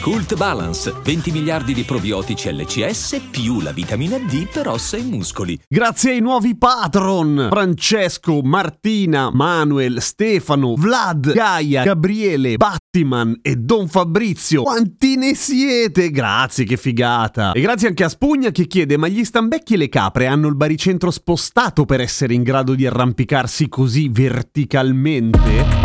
Cult Balance, 20 miliardi di probiotici LCS più la vitamina D per ossa e muscoli. Grazie ai nuovi patron Francesco, Martina, Manuel, Stefano, Vlad, Gaia, Gabriele, Battiman e Don Fabrizio. Quanti ne siete? Grazie, che figata! E grazie anche a Spugna che chiede: ma gli stambecchi e le capre hanno il baricentro spostato per essere in grado di arrampicarsi così verticalmente?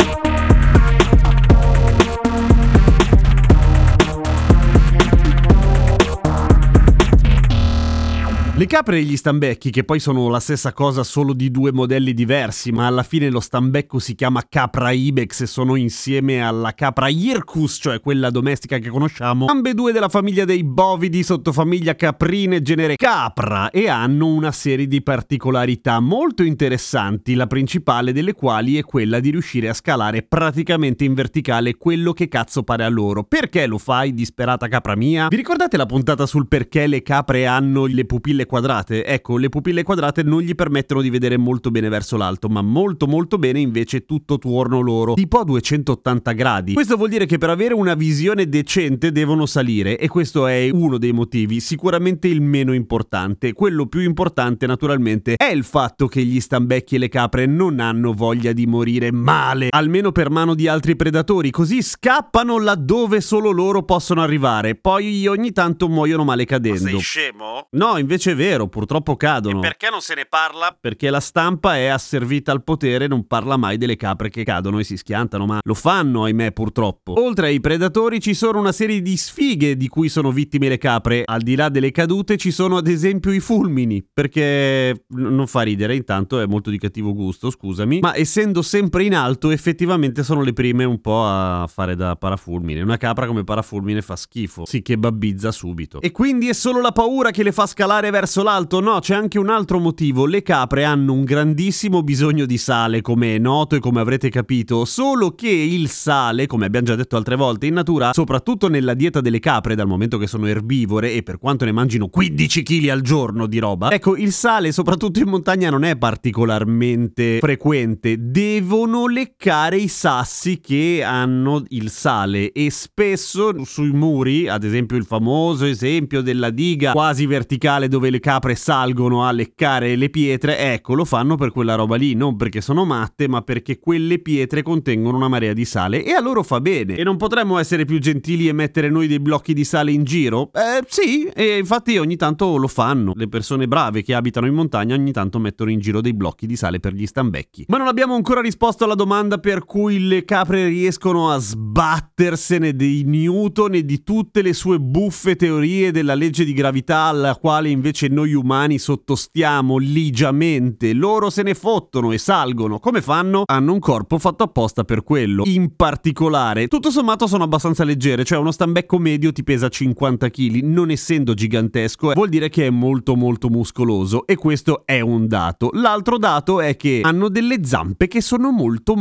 Le capre e gli stambecchi, che poi sono la stessa cosa solo di due modelli diversi, ma alla fine lo stambecco si chiama Capra Ibex e sono insieme alla Capra Ircus, cioè quella domestica che conosciamo, ambedue della famiglia dei bovidi, sottofamiglia caprine, genere capra, e hanno una serie di particolarità molto interessanti, la principale delle quali è quella di riuscire a scalare praticamente in verticale quello che cazzo pare a loro. Perché lo fai, disperata capra mia? Vi ricordate la puntata sul perché le capre hanno le pupille quadrate? Ecco, le pupille quadrate non gli permettono di vedere molto bene verso l'alto, ma molto bene invece tutto tuorno loro, tipo a 280 gradi. Questo vuol dire che per avere una visione decente devono salire, e questo è uno dei motivi, sicuramente il meno importante. Quello più importante naturalmente è il fatto che gli stambecchi e le capre non hanno voglia di morire male, almeno per mano di altri predatori, così scappano laddove solo loro possono arrivare, poi ogni tanto muoiono male cadendo. Ma sei scemo? No, invece è vero, purtroppo cadono. E perché non se ne parla? Perché la stampa è asservita al potere, non parla mai delle capre che cadono e si schiantano, ma lo fanno, ahimè, purtroppo. Oltre ai predatori ci sono una serie di sfighe di cui sono vittime le capre. Al di là delle cadute ci sono ad esempio i fulmini, perché non fa ridere, intanto è molto di cattivo gusto, scusami, ma essendo sempre in alto effettivamente sono le prime un po' a fare da parafulmine. Una capra come parafulmine fa schifo, si che babbizza subito. E quindi è solo la paura che le fa scalare verso l'alto? No, c'è anche un altro motivo. Le capre hanno un grandissimo bisogno di sale, come è noto e come avrete capito, solo che il sale, come abbiamo già detto altre volte, in natura, soprattutto nella dieta delle capre, dal momento che sono erbivore e per quanto ne mangino 15 kg al giorno di roba, ecco, il sale soprattutto in montagna non è particolarmente frequente. Devono leccare i sassi che hanno il sale, e spesso sui muri, ad esempio il famoso esempio della diga quasi verticale dove le capre salgono a leccare le pietre, ecco, lo fanno per quella roba lì, non perché sono matte, ma perché quelle pietre contengono una marea di sale e a loro fa bene. E non potremmo essere più gentili e mettere noi dei blocchi di sale in giro? Sì, e infatti ogni tanto lo fanno. Le persone brave che abitano in montagna ogni tanto mettono in giro dei blocchi di sale per gli stambecchi. Ma non abbiamo ancora risposto alla domanda per cui le capre riescono a sbattersene dei Newton e di tutte le sue buffe teorie della legge di gravità alla quale invece noi umani sottostiamo ligiamente. Loro se ne fottono e salgono. Come fanno? Hanno un corpo fatto apposta per quello. In particolare, tutto sommato sono abbastanza leggere, cioè uno stambecco medio ti pesa 50 kg, non essendo gigantesco, vuol dire che è molto muscoloso, e questo è un dato. L'altro dato è che hanno delle zampe che sono molto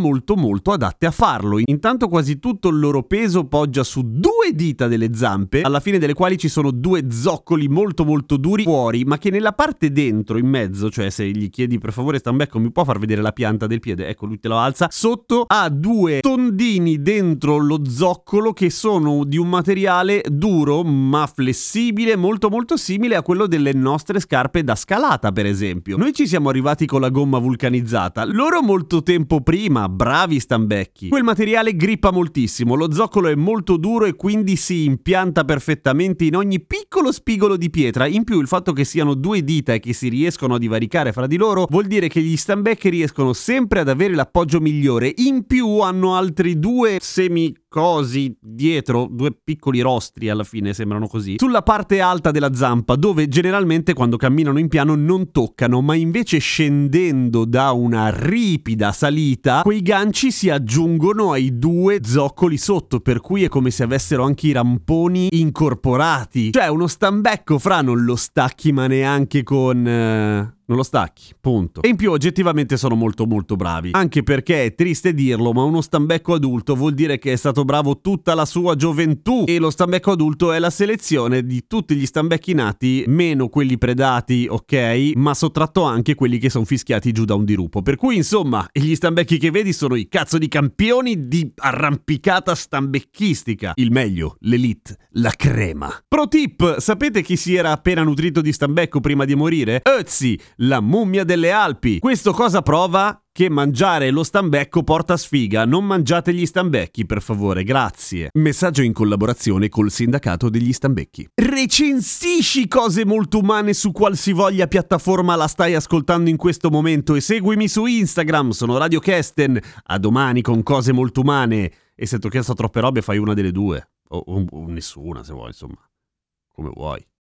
adatte a farlo. Intanto quasi tutto il loro peso poggia su due dita delle zampe, alla fine delle quali ci sono due zoccoli molto duri fuori, ma che nella parte dentro, in mezzo, cioè se gli chiedi per favore stambecco mi può far vedere la pianta del piede, ecco lui te lo alza, sotto ha due tondini dentro lo zoccolo che sono di un materiale duro ma flessibile, molto simile a quello delle nostre scarpe da scalata per esempio. Noi ci siamo arrivati con la gomma vulcanizzata, loro molto tempo prima, bravi stambecchi. Quel materiale grippa moltissimo, lo zoccolo è molto duro e quindi si impianta perfettamente in ogni piccolo spigolo di pietra. In più il fatto che siano due dita e che si riescono a divaricare fra di loro vuol dire che gli stambecchi riescono sempre ad avere l'appoggio migliore. In più hanno altri due semicosi dietro, due piccoli rostri, alla fine sembrano così, sulla parte alta della zampa, dove generalmente quando camminano in piano non toccano, ma invece scendendo da una ripida salita quei ganci si aggiungono ai due zoccoli sotto, per cui è come se avessero anche i ramponi incorporati. Cioè uno stambecco fra non lo stacchi ma neanche con... non lo stacchi, punto. E in più oggettivamente sono molto molto bravi, anche perché è triste dirlo, ma uno stambecco adulto vuol dire che è stato bravo tutta la sua gioventù, e lo stambecco adulto è la selezione di tutti gli stambecchi nati, meno quelli predati, ok, ma sottratto anche quelli che sono fischiati giù da un dirupo. Per cui insomma gli stambecchi che vedi sono i cazzo di campioni di arrampicata stambechistica, il meglio, l'elite, la crema. Pro tip, sapete chi si era appena nutrito di stambecco prima di morire? Ötzi, la mummia delle Alpi. Questo cosa prova? Che mangiare lo stambecco porta sfiga. Non mangiate gli stambecchi, per favore, grazie. Messaggio in collaborazione col sindacato degli stambecchi. Recensisci Cose Molto Umane su qualsivoglia piattaforma la stai ascoltando in questo momento, e seguimi su Instagram, sono Radio Kesten. A domani con Cose Molto Umane. E se ti ho chiesto troppe robe, fai una delle due, o nessuna se vuoi, insomma, come vuoi.